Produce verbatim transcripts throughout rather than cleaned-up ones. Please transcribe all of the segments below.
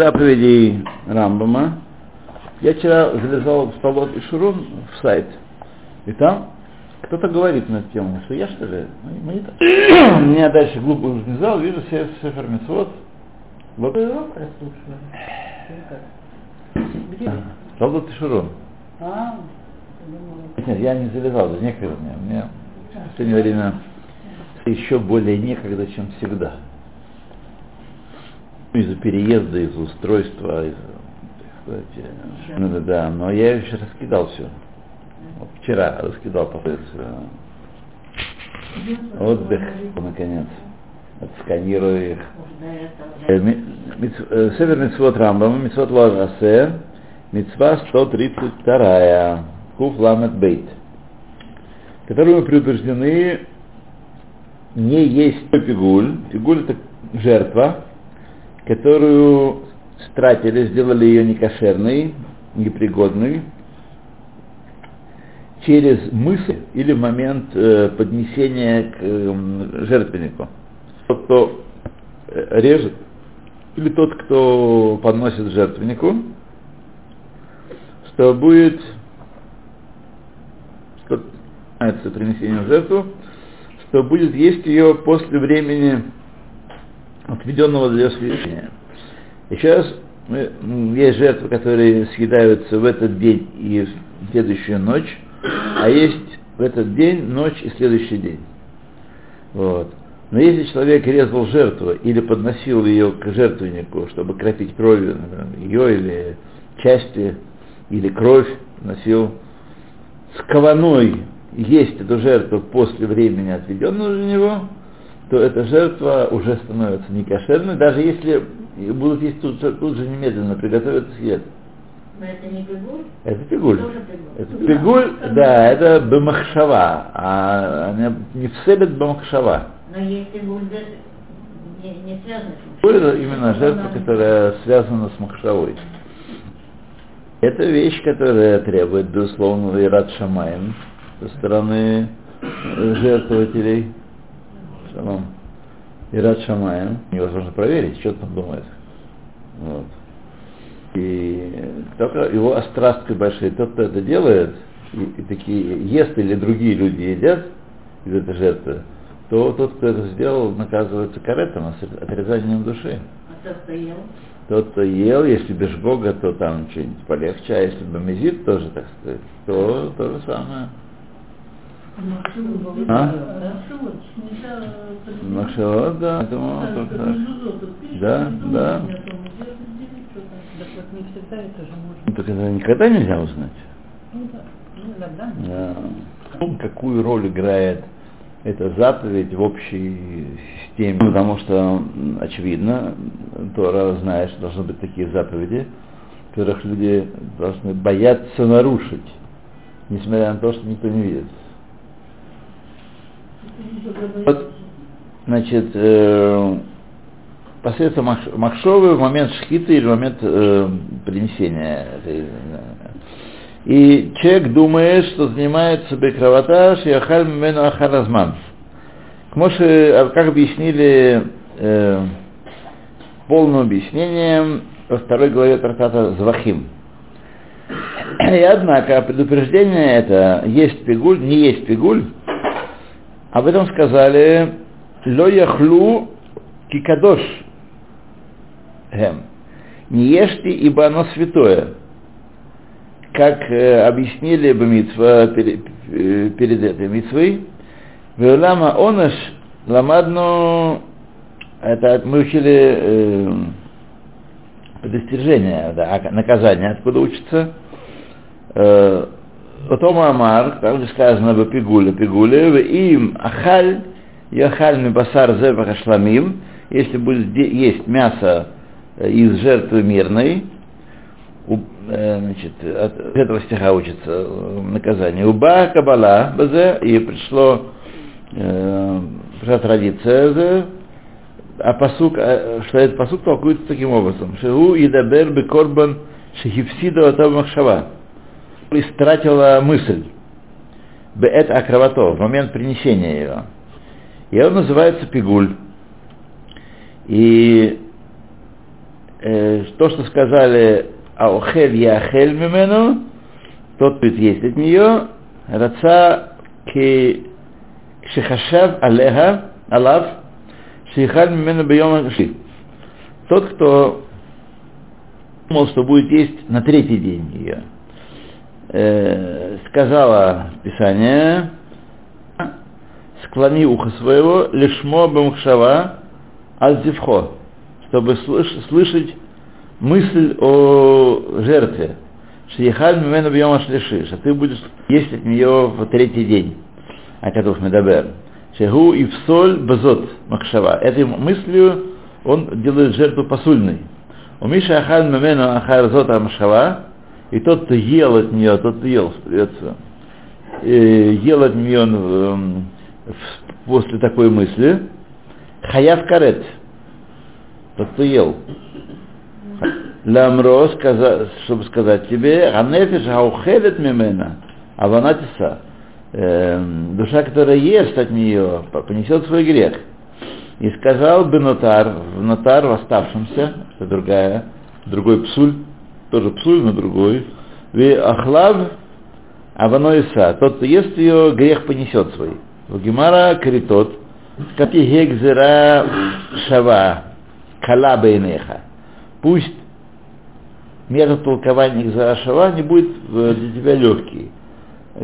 заповедей Рамбама. Я вчера залезал в Пабло и Шурун в сайт, и там кто-то говорит на эту тему, что я что ли, ну, мы так. Меня дальше глубоко внизал, вижу Сефер Мицвот. Вот. Пабло и Шурун. А, нет, я не залезал, да некогда мне. У меня в последнее время еще более некогда, чем всегда. Из-за переезда, из-за устройства, из-за... Ну, да, но я еще раскидал все. Вот вчера раскидал, получается. Отдых, наконец. Отсканирую их. Сефер Мицвот Рамбама, Мицвот Ласе, Мицва сто тридцать вторая, Хуф Ламет Бейт, которые мы предупреждены не есть пигуль. Пигуль — это жертва, которую стратили, сделали ее некошерной, непригодной, через мысль или момент э, поднесения к э, жертвеннику. Тот, кто режет, или тот, кто подносит жертвеннику, что будет, что занимается принесением в жертву, что будет есть ее после времени, отведенного для съедения. И сейчас мы, есть жертвы, которые съедаются в этот день и в следующую ночь, а есть в этот день, ночь и следующий день. Вот. Но если человек резал жертву или подносил ее к жертвеннику, чтобы кропить кровью, например, ее или части, или кровь, носил с кованой есть эту жертву после времени, отведенного для него, то эта жертва уже становится некошерной, даже если будут есть тут, тут же немедленно приготовиться съесть. Но это не пигуль? Это пигуль. Тоже пигуль. Это пигуль, да, да, это бемахшава, а не вселит бемахшава. Но есть пигуль, даже не, не связана с махшавой. Это именно жертва, которая связана с махшавой. Это вещь, которая требует, безусловно, ират шамаим со стороны жертвователей. Шалом. Ират шамаим. Невозможно проверить, что там думает. Вот. И только его острастки большие. Тот, кто это делает, и, и такие ест или другие люди едят из этой жертвы, то тот, кто это сделал, наказывается каретом, отрезанием души. А тот, кто ел? Тот, кто ел, если без Бога, то там что-нибудь полегче, а если бы мизит тоже, так сказать, то то же самое. А? Махшевод, да, я думал, только так. Да, да. Только это никогда нельзя узнать. Да. Какую роль играет эта заповедь в общей системе, потому что, очевидно, Тора знает, что должны быть такие заповеди, которых люди должны бояться нарушить, несмотря на то, что никто не видит. Вот, значит, э, посредством махшовы в момент шхиты или в момент э, принесения. И человек думает, что занимается бекроватаж и ахаль мимену ахаразман. Как объяснили э, полным объяснением во второй главе трактата Звахим. И однако предупреждение это есть пигуль, не есть пигуль. Об этом сказали ло яхлу кикадош хэм. Не ешьте, ибо оно святое. Как э, объяснили бы митцва перед, перед этой митцвой, «Веулама онаш ламадну» — это мы учили э, достижение, да, наказание, откуда учится. Э, «Отома амар», также сказано бы «пигуле», «пигуле», «им ахаль», «яхаль мебасар зэбаха шламим», если будет есть мясо из жертвы мирной, значит, от этого стиха учится наказание. Уба кабала базе, и пришло, э, пришла традиция, а пасук, что этот пасук толкуется таким образом. Шигу идабер бекорбан шихипсида ватав махшава. Истратила мысль. Беэт акравато, в момент принесения ее. И он называется пигуль. И э, то, что сказали «Аохель яхель мимену», тот, кто есть от нее, «Раца ки шихашав алеха алав шихаль мимену бьем шли». Тот, кто думал, что будет есть на третий день ее. Э, сказала Писание: «Склони ухо своего, лишмо бамхшава аздивхо», чтобы слыш- слышать мысль о жертве. «Шиехаль мимен объем ашлиши», что ты будешь есть от нее в третий день. Акатов медабер. «Шигу и в соль базот махшава». Этой мыслью он делает жертву посульной. «Умиша ахаль мимен ахарзот амшава». И тот, кто ел от нее, тот ел, придется. Ел от нее он, э, после такой мысли. Хаяв карет. Тот, кто ел. Ламро, чтобы сказать тебе, анефиш аухелет мимена, аванатиса. Э, душа, которая ест от нее, понесет свой грех. И сказал бы нотар, в нотар, в оставшемся, это другая, другой псуль, тоже псуль, но другой. «Ве ахлав аваноиса», тот, кто ест ее, грех понесет свой. «Вагимара каритот, капигек зира шава, калабейнеха». Пусть метод толкования зира шава не будет для тебя легкий.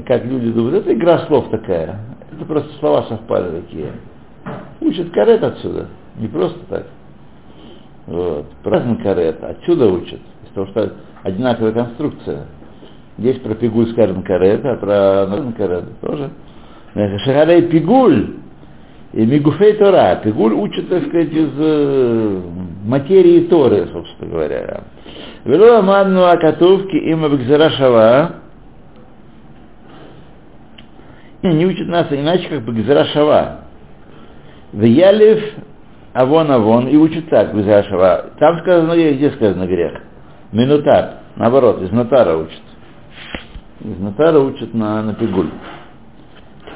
Как люди думают, это игра слов такая. Это просто слова совпали такие. Учат карет отсюда, не просто так. Вот. Праздник карет, отсюда учат. Потому что одинаковая конструкция. Здесь про пигуль скажем карета, а про ножен карета тоже. Шахарей пигуль и мигуфей тора. Пигуль учат, так сказать, из э, материи торы, собственно говоря. Вело аманну акатувки им абгзера шава. И не учат нас иначе, как бгзера шава. Вьялев авон авон. И учат так, бгзера шава. Там сказано грех, где сказано грех? Минутар, наоборот, из нотара учат. Из нотара учат на, на пигуль.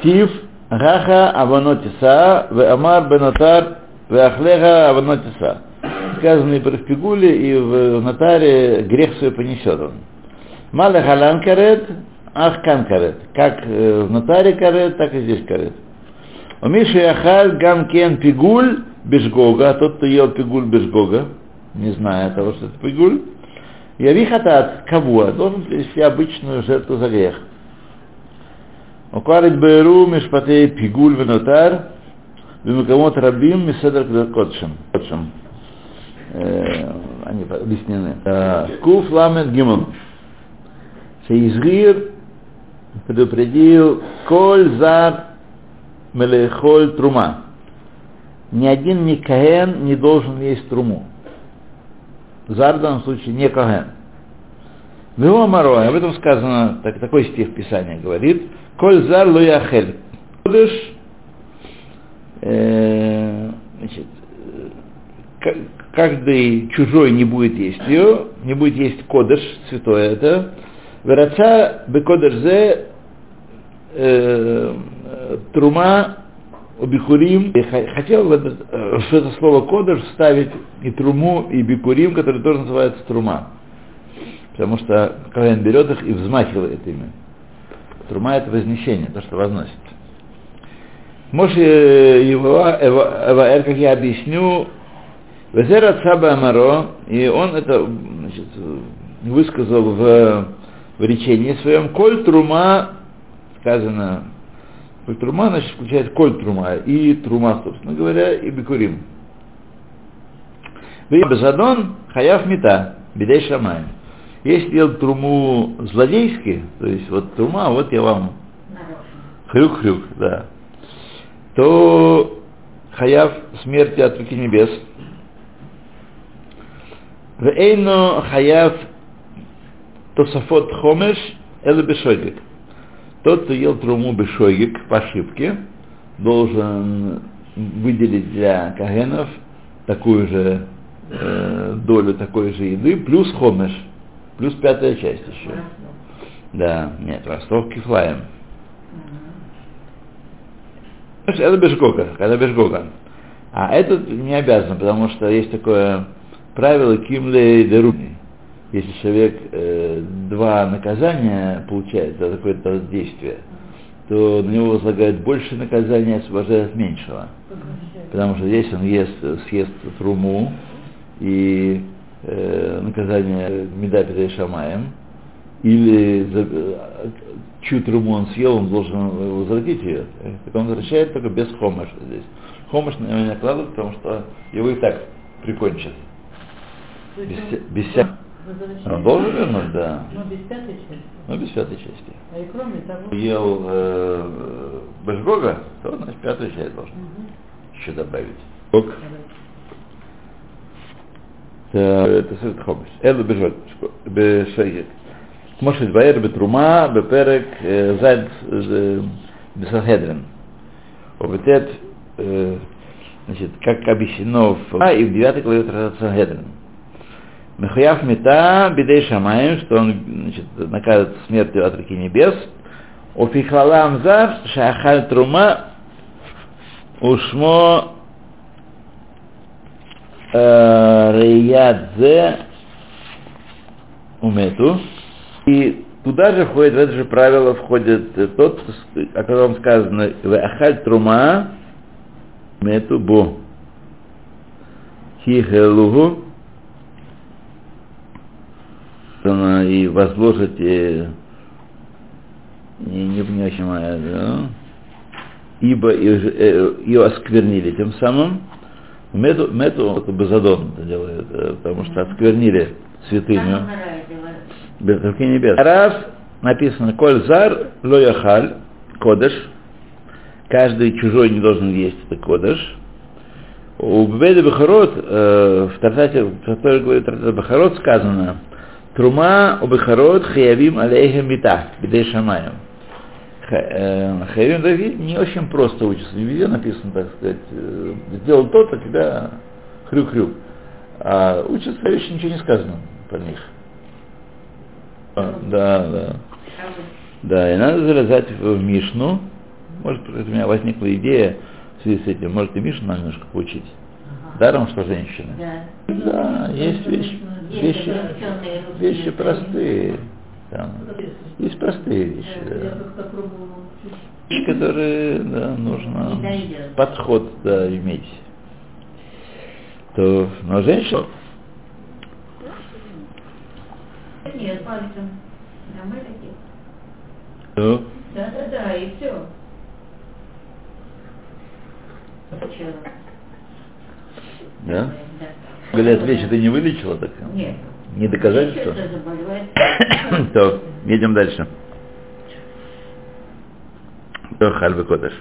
Ктив раха аванотиса, веамар бенотар, веахлеха аванотиса. Сказано и в пигуле, и в нотаре грех свой понесет он. Мале халан карет, ах кан карет. Как в нотаре карет, так и здесь карет. Умиши ахаль гамкен пигуль бешгога, тот, кто ел пигуль бешгога, не зная того, что это пигуль. Явихатат кавуа, должен принести обычную жертву за грех. Укварит бэру мишпатей пигуль венотар, бимикамот рабим миседр кодшим. Они объяснены. Куф ламет гимон. Шеизгир предупредил коль зар мелехоль трума. Ни один ни каэн не должен есть труму. Зар в данном случае не коген. В его морое, об этом сказано, так, такой стих Писания говорит: «Коль зар луяхель». Кодыш, э, значит, каждый чужой не будет есть ее, не будет есть кодыш, святое это. «Вераца бекодышзе э, трума бикурим». Хотел в это, в это слово кодыш вставить и труму, и бикурим, который тоже называется трума. Потому что коэн берет их и взмахивает ими. Трума — это вознесение, то, что возносит. Может, его, как я объясню, «Везер от саба амаро», и он это, значит, высказал в, в речении своем, «Коль трума», сказано, трума, значит, включает коль трума, и трума, собственно говоря, и бикурим. Безадон хаяв мета, бедей шамай. Если ел труму злодейски, то есть вот трума, вот я вам хрюк-хрюк, да, то хаяв смерти от руки небес. Вейно хаяв тосафот хомеш эле бешогик. Тот, кто ел труму бешогик по ошибке, должен выделить для кагенов такую же э, долю такой же еды, плюс хомеш, плюс пятая часть еще. Ростов. Да, нет, Ростов кифлаем. Uh-huh. Это бешгога, когда бешгога. А этот не обязан, потому что есть такое правило кимле деруми. Если человек э, два наказания получает за какое-то действие, то на него возлагают больше наказания, освобождают от меньшего. Потому что здесь он ест, съест труму и э, наказание медапита и шамаем, или за, чью труму он съел, он должен возвратить ее. Так он возвращает только без хомыша здесь. Хомыш на него не накладывают, потому что его и так прикончат. Без, без вся... Он должен вернуть, да. Но без пятой части. Но без пятой части. А и кроме того... Ел э, бешгога, то, значит, пятую часть должен угу. еще добавить. Ок. Это сырт хомыш. Элла бешгога. Бешгога. Мошит баэр бетрума беперек зайд бесанхедрин. Обетет, значит, как обещано в... А, и в девятой главе Санхедрин. Мехаяв мета бидей шамаем, что он, значит, наказывает смертью от реки небес. Офихалам зар шахаль трума ушмо реядзе умету. И туда же входит, в это же правило входит тот, о котором сказано «Вахаль трума мету бо хихелугу». И возложить, и, не понимаю, чем я, да? Ибо ее осквернили тем самым, мету, мету как бы задом это делает, потому что осквернили святыню. Бетовки небес. Раз написано, коль зар лояхаль, кодеш, каждый чужой не должен есть, это кодеш. У Бебеда Бехорот, в Тартате, который говорит Тартата Бехорот, сказано, трума убихарот хаявим алейхем мита, бидей шамаем. Хаявим дороги не очень просто учится, не везде написано, так сказать, сделал то-то, тебя хрю-хрю. А учатся, конечно, ничего не сказано про них. Да, да. Да, и надо залезать в Мишну. Может, у меня возникла идея в связи с этим. Может, и Мишну надо немножко поучить. Ага. Даром, что женщины. Да, да, да, есть вещи, вещи, вещи простые. Там. Есть простые вещи, да. Вещи, которые, да, нужно подход, да, иметь. То, но женщина... Нет, пальцем намылили. Да? Да-да-да, и все. Сначала. Да? Да. Говорят, вещи ты не вылечила, так? Нет. Не доказательство? Нет, заболевает. То, едем дальше. То, хальбы кодыш.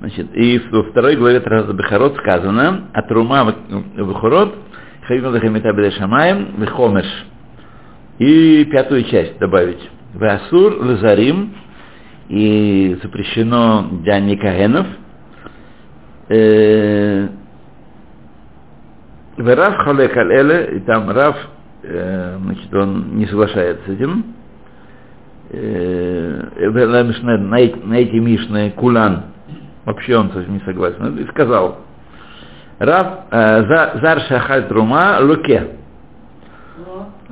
Значит, и во второй главе Тартата Бехорот сказано, от рума Бехорот, хавим лахамита беда шамаем, вихомеш. И пятую часть добавить. Васур, лазарим, и запрещено для некоэнов. Вараф халек аль-эле, и там Рав, значит, он не соглашается с этим. На эти мишны кулан. Вообще он совсем не согласен. И сказал. Рав, зар шахаль трума луке.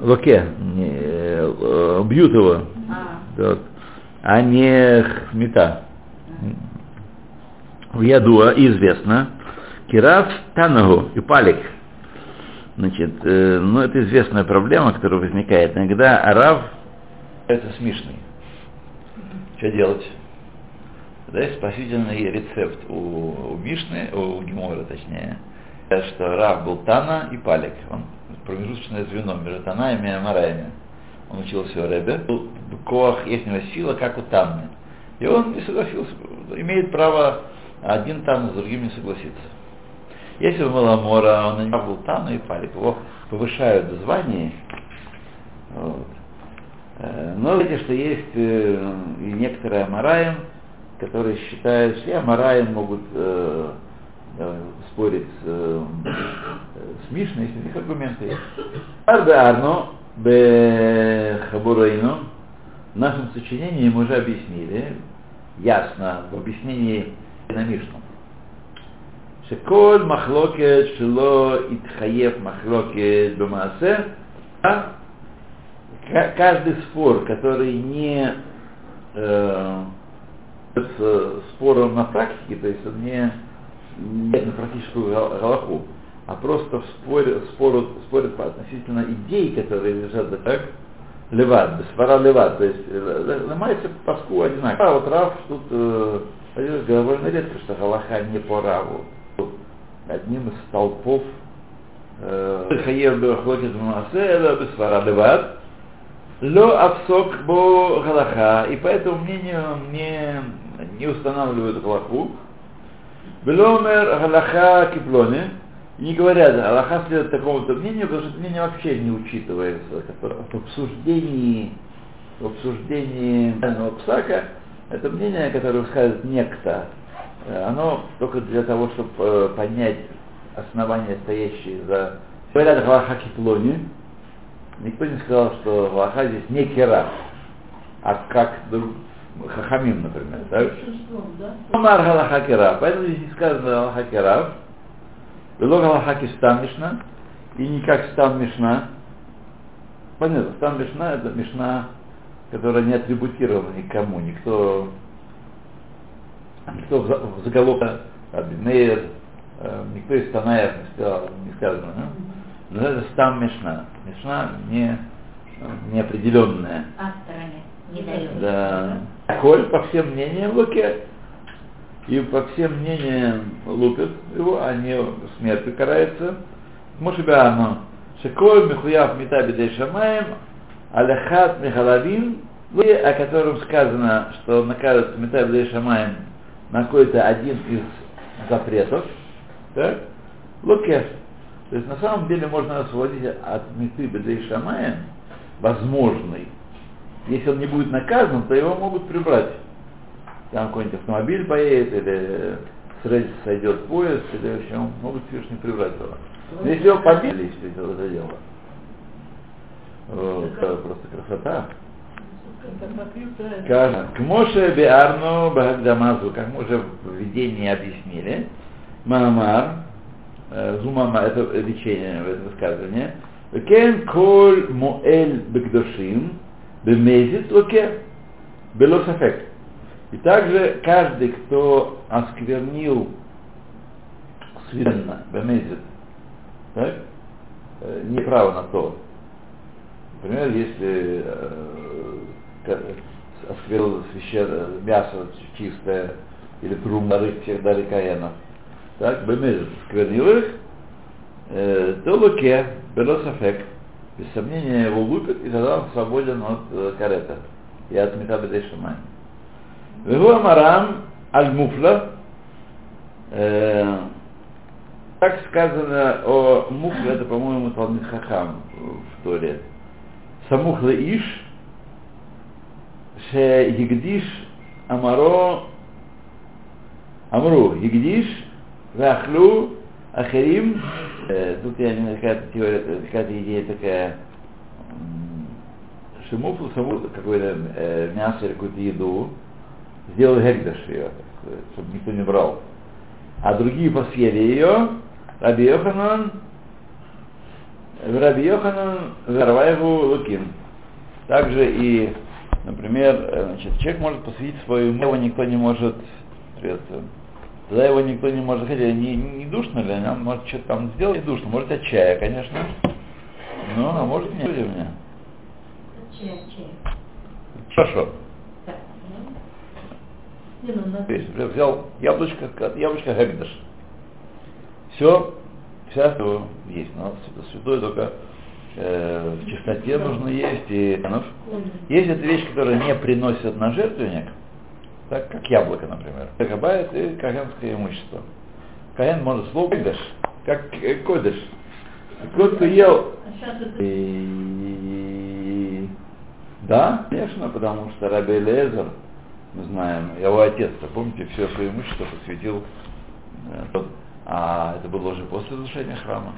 Локе, э, бьют его, а, вот, а не хмита. В ядуа известно, кирав танагу и палик. Значит, э, ну это известная проблема, которая возникает. Иногда арав это смешный. Что делать? Да, спасительный рецепт у, у Мишны, у Гемора точнее, что рав был тана и палик. Он промежуточное звено между Танаями и Амараями. Он учился у Рэбе. В Коах есть у него сила, как у Танны. И он не согласился. Имеет право один Танн с другим не согласиться. Если бы было Мора, он не был Танну и Палик. Его повышают в звании. Вот. Но видите, что есть и некоторые Амараем, которые считают, что и Амараем могут... спорить с, э, с Мишной, если у них аргументы есть. Ардарно бехабурейну в нашем сочинении мы уже объяснили, ясно, в объяснении на Мишну, שכל מחלוקת שלא התחייב מחלוקת במעשה, каждый спор, который не э, спором на практике, то есть он не, не на практическую галаху, а просто спорят, спорят, спорят относительно идей, которые лежат так, леват, беспора леват, то есть ломается паску одинаково. А вот Рав тут э, довольно редко, что галаха не по Раву. Одним из столпов хаев бехлокет маасе беспора леват, ло апсок бо галаха, и по этому мнению мне не устанавливают галаху. Бломер галаха киплоне, не говорят, галаха следует такому-то мнению, потому что это мнение вообще не учитывается. В обсуждении, в обсуждении данного псака, это мнение, которое высказывает некто, оно только для того, чтобы понять основания, стоящие за... Говорят, галаха киплони. Никто не сказал, что галаха здесь не кера, а как хахамим, например, так? Амар галаха кера, поэтому здесь не сказано галаха кера, вело галаха кистам мишна, и не как стам мишна. Понятно, стам мишна — это мишна, которая не атрибутирована никому, никто, никто в заголовке Абинеир, никто из Танаев не сказал, не сказано, но это стам мишна. Мишна не, неопределенная. Авторами не дают. Да. Коль, по всем мнениям, лукет. И по всем мнениям лупят его, а не смертью карается. Мушибиану. Шеколь михуяв метабидей шамаем, аляхат михалавин, о котором сказано, что накажется метабидей шамаем на какой-то один из запретов. Так? Лукет. То есть на самом деле можно освободить от меты бедей шамая, возможный. Если он не будет наказан, то его могут прибрать. Там какой-нибудь автомобиль поедет, или с рельс сойдет поезд, или в общем, могут Всевышний прибрать его. Но если его побили, если это вот дело. Вот, это просто красота. Как Моше Биарну Багдамазу, как мы уже в видении объяснили, Маамар, Зумама, это лечение, это высказывание. Кен коль моэль бекдошим бемезит локе белосафек. И также каждый, кто осквернил священно бемезит, так, не право на то. Например, если осквернил священное мясо чистое или трум дары всех дары каенов. Так, бемезит сквернил их, то луке, белосафек, без сомнения его лупят, и тогда он свободен от карета и от метабедей шамай. Вегу амарам аль-муфла, так сказано о муфле, это, по-моему, Талмид Хахам в Торе. Самухла иш, ше егдиш амаро, амру егдиш, Вахлю, Ахарим, тут я не знаю, какая-то теория, какая-то идея такая, что муфл саму какое-то мясо или какую-то еду, сделал гекдаш ее, чтобы никто не брал. А другие посъели ее, Рабби Йоханан, Рабби Йоханан, Зарваеву, Лукин. Также и, например, значит, человек может посвятить свою мову, никто не может средства. Тогда его никто не может хотеть, не, не душно ли, он может что-то там сделать, не душно, может от чая, конечно, но а может не люди у меня. От чая, от чая. Хорошо. Так, ну. Не, ну, надо... Я взял яблочко, яблочко хагдаш. Все, вся его есть, но святое только э, в чистоте нужно есть, и есть эта вещь, которая не приносит на жертвенник, так как яблоко, например. Кабает и каганское имущество. Каген может слово кодеш, как кодеш. Тот, кто ел... И... Да, конечно, потому что Рабби Элиэзер, мы знаем, его отец-то, помните, все свое имущество посвятил, а это было уже после разрушения храма.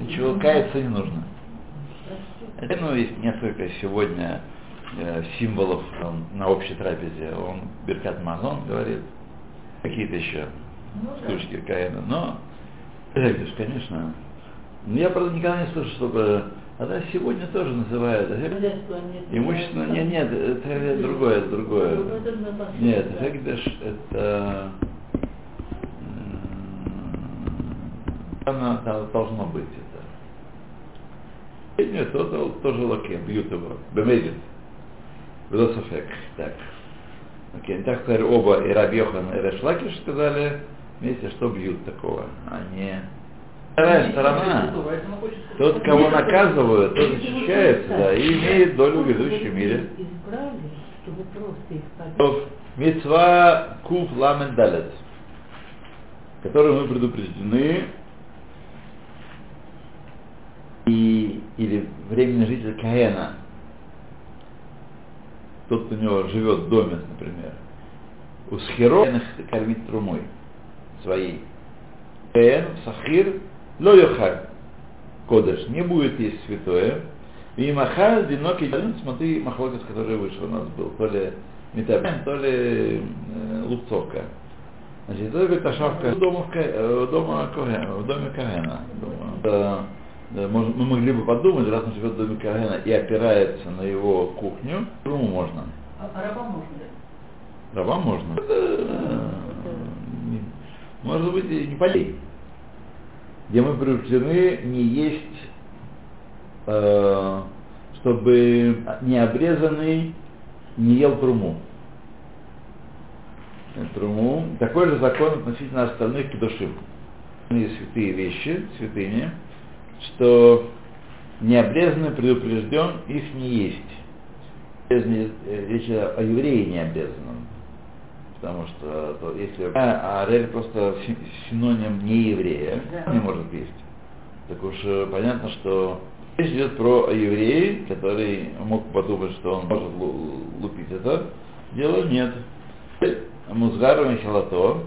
Ничего каяться не нужно. Ну, есть несколько сегодня символов на общей трапезе. Он Беркат Мазон говорит, какие-то еще с точки Каина, но Региш, конечно. Но я, правда, никогда не слышу, чтобы... А да, сегодня тоже называют. Имущественно, нет, нет, это другое, это другое. Нет, Региш, это... Она должно быть это. И нет, это тоже лакем, бьют его. Бемедит. Велософек. Так. Окей, так сказали оба, и Рабби Йоханан, и Реш Лакиш сказали, вместе, что бьют такого, а не... Вторая сторона, тот, кого наказывают, тот защищается, да, и имеет долю в ведущем мире. Мицва Куф Ламед Далет, которой мы предупреждены, и, или временный житель Коэна, тот, кто у него живет в доме, например, у схиро кормит трумой своей. Коэн, сахир, ло йохар, кодеш, не будет есть святое. И махар, динок и дин, смотри, махлокис, который выше у нас был, то ли метабин, то ли э, лупцовка. Значит, это говорит, ашавка дома, дома Коэна, в доме Коэна. Дома. Мы могли бы подумать, раз он живет в доме Коэна и опирается на его кухню, труму можно. А рабам можно? Рабам можно. Может быть, не полей. Где мы предупреждены не есть, э, чтобы необрезанный не ел труму. Труму. Такой же закон относительно остальных кедушим. Святые вещи, святыни, что необрезанный предупрежден их не есть. Речь о евреи необрезанном. Потому что то, если а, а Рель просто синоним нееврея, да, не может есть. Так уж понятно, что речь идет про еврея, который мог подумать, что он может лупить это. Дела нет. Музгар вахилато.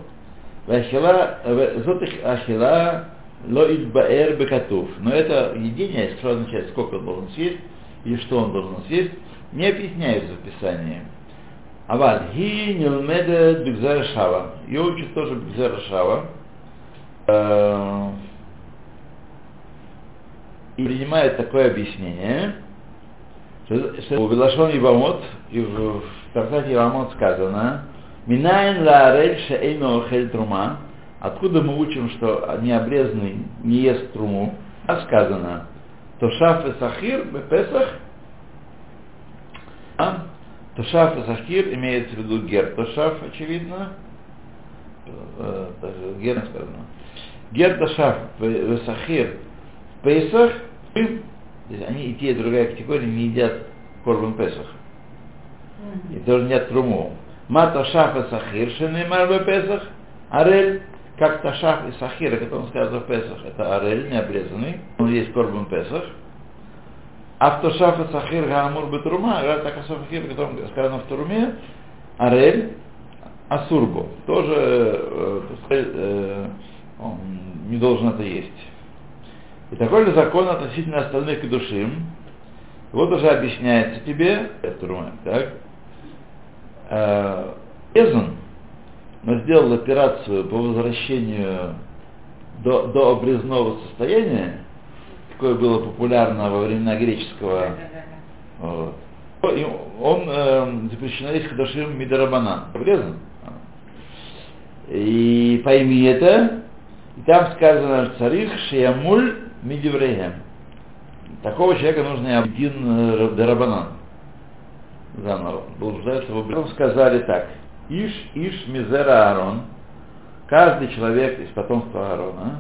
Зотых ахила лоидбаэр бекатуф. Но это единое, что означает, сколько он должен съесть и что он должен съесть, не объясняется в Писании. Авад, ги нилмеда бигзара шава. Ее учат тоже бигзара шава. И принимает такое объяснение, что у Белашон Ибамот, и в трактате Ибамот сказано, «Минайн лаарель шаэйно хель трума». Откуда мы учим, что необрезанный не ест труму? А сказано, «То шаф и сахир в Песах». Тушаф и сахир имеется в виду гер. Тушаф, очевидно. Гер сказано. Гер тушаф в сахир в Песах. Они и те, и другая категория не едят корбан Песах. И тоже нет труму. Ма тушаф и сахир шенеймар в Песах. Арель. Как тушаф и сахир, о котором сказано в Песах. Это арель, необрезанный. Он есть корбан Песах. Автошафа сахир гаамур бетрума, так асафахир, о котором сказано в Туруме, арель, асурбо, тоже э, он не должен это есть. И такой же закон относительно остальных кедушим, вот уже объясняется тебе, Туруме, так, э, Эзон, но сделал операцию по возвращению до, до обрезного состояния, такое было популярно во времена греческого. Вот. Он э, запрещен есть хадашим мидарабанан. Обрезан. И пойми это. И там сказано царих шиямуль мидевреем. Такого человека нужно один дарабанан. Заново. Должен его обрезан. Сказали так. Иш, иш, мизера Аарон. Каждый человек из потомства Аарона.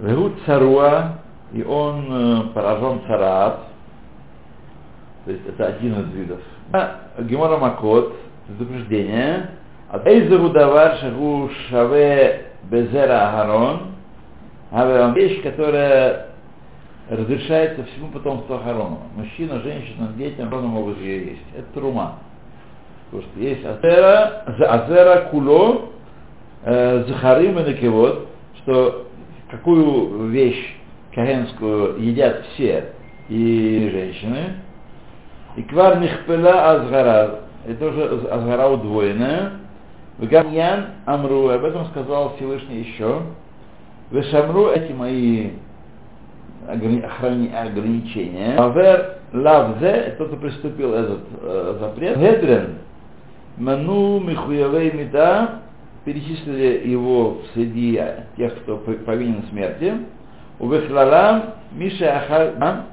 Вегут царуа. И он поражен цараат, то есть это один из видов. Гемора Макот, предупреждение, «Эйзеру давар шагу шаве безера Агарон», а вещь, которая разрешается всему потомству Агарону. Мужчина, женщина, детям могут ее есть. Это трума. Потому что есть азера, азера куло, захарим и накивот, что какую вещь коэнскую едят все, и женщины. И квар михпела азгара, это уже азгара удвоенная, Вегамьян Амру, об этом сказал Всевышний еще. Вешамру, эти мои ограничения. Авер лавзе, тот, кто приступил этот э, запрет. Хедрен, ману михуявей мита, перечислили его среди тех, кто повинен в смерти. Увехлалам миша ахалам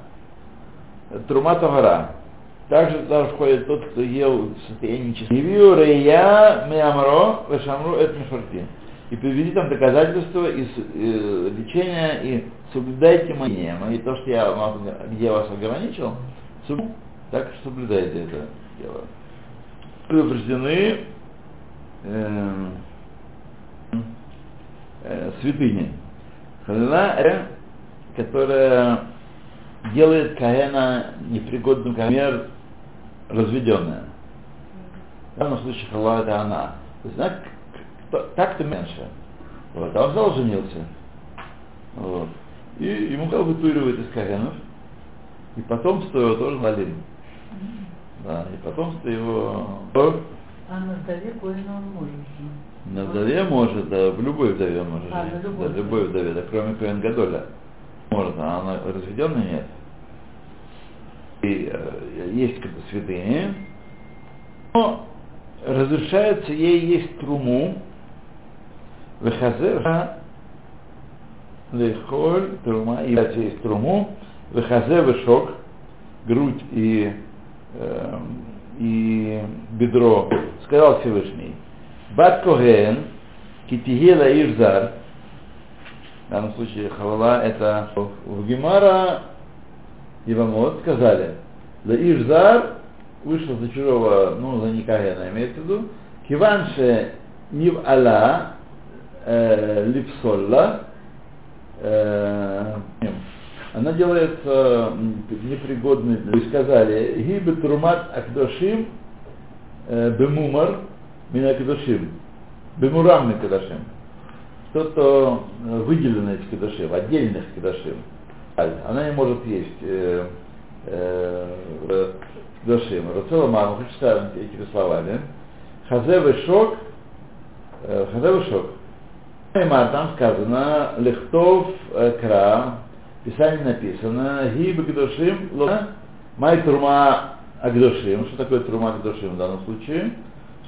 труматавара. Также туда входит тот, кто ел в состоянии нечистоты. Ивью рея меамро вешамру эт мишорти. И приведи там доказательства из э, лечения, и соблюдайте мои, мои то, что я, где я вас ограничил, суб... так что соблюдайте это дело. Предупреждены э, э, святыни. Хана, э, которая делает Коэна непригодным, например, разведенная. В данном случае Хала это она. То есть она так-то меньше. Вот. А он взял, женился. Вот. И ему как вытуривают из Коэнов. И потомство его тоже налили. Да, и потомство его... А на вдове Коэна он может? На вдове может, да, в любой вдове может. А, на любой, да, любой вдове, да, кроме Коэн Гадоля. Может, а она разведенная нет. И э, есть как бы святыни. Но разрешается ей есть труму. Вехазеха лехоль трума, и дать есть труму. Вехазе вешок, грудь и, э, и бедро. Сказал Всевышний. Бат коген китигела ирзар. В данном случае хавала это в Гемара и Вамот сказали. Да ирзар вышел за чужого, ну за Никаена имеется в виду. Киванше нив ала липсолла, она делается непригодной. И сказали гибе трумат акдошим бемумар мина акдошим бемурам мина акдошим. Тот, кто выделенный из кедашим, отдельных кедашим, она не может есть э, э, кедашим. Рацела мама, мы прочитаем этими словами. Хазевешок, э, хазевешок. Там сказано, лехтов кра, в Писании написано, гиб кедашим, май трума акдашим. Что такое трума акдашим в данном случае?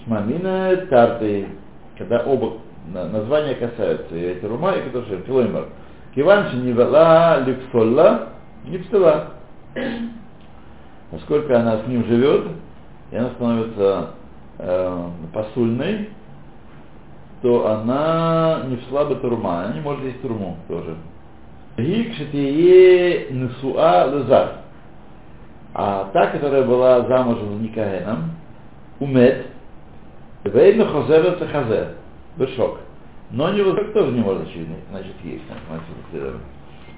Шмамина тарты, когда оба названия касаются и Терума, и Кедушим, Филоймар. Киванши невела липсолла гипсела. Поскольку она с ним живет, и она становится э, посульной, то она не вшла бы Терума, она не может есть Теруму тоже. Гикшитие несуа лезар. А та, которая была замужем за Никаэном, умет, вейна хозера цехазер. Бешок. Но не вот кто не может, очевидно, значит, есть.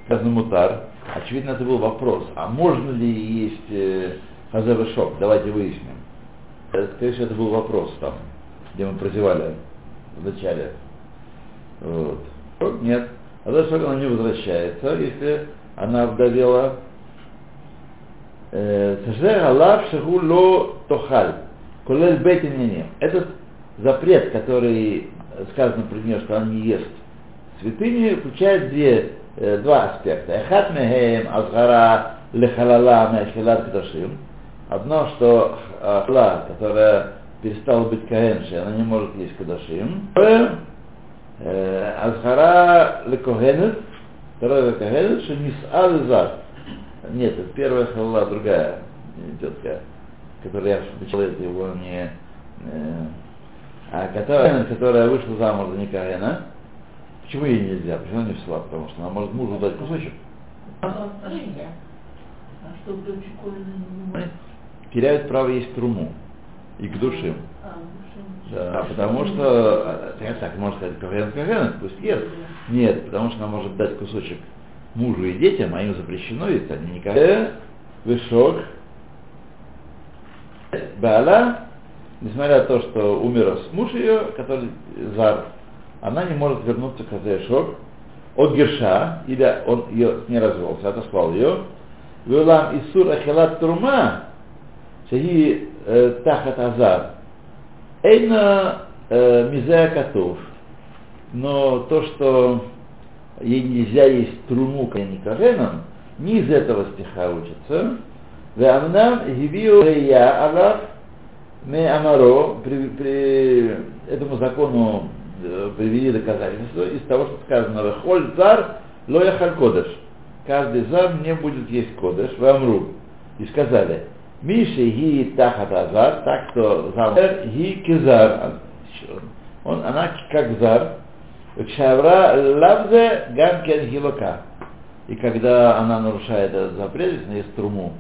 Сказано мутар. Очевидно, это был вопрос. А можно ли есть э, хазе бешок? Давайте выясним. Скорее всего, это был вопрос там, где мы прозевали вначале. Вот. Нет. А бешок она не возвращается, если она обдавела. Тажер алав шагу ло тохаль. Колель бейтиньяне. Этот запрет, который сказано про нее, что он не ест святыни, включает две, э, два аспекта. Эхат мехем азгара лехалала мехилат кдашим. Одно, что хала, э, которая перестала быть коэншей, она не может есть кдашим. Э, азгара лекогенет, второе лекогенет, что не с алзар. Нет, это первая хала, другая тетка, которая человек его не... Э, А которая, которая вышла замуж за Никаэна, почему ей нельзя? Почему она не всла? Потому что она может мужу дать кусочек. А что в доме Коэна? Теряют право есть труму. И к душим. Да, потому что, так можно сказать, Коэн Коэна, пусть ест. Нет, потому что она может дать кусочек мужу и детям, а им запрещено, ведь они Никаэна. Вышок. Бала. Несмотря на то, что умер муж ее, который зар, она не может вернуться к хозяйшок от герша, или он ее не развелся, отослал ее. Вилам Исур Ахилат Трума, Шаги Тахат Азар, Эйна мизея котов. Но то, что ей нельзя есть труму Коэн Гадоль, не из этого стиха учится. При этому закону привели доказательства из того, что сказано: «Рахоль цар лояхаль кодеш». Каждый зам не будет есть кодеш, в амру. И сказали: «Миши ги тахат азар», так что зам ги кизар. Он, она как зар. «Кшавра лавзе гамкен гилока». И когда она нарушает этот запрет, на струму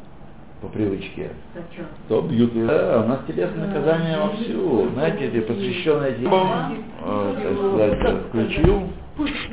по привычке, зачем? То бьют ее. Да, у нас телесное наказание вовсю. Знаете, посвященное дело, включил.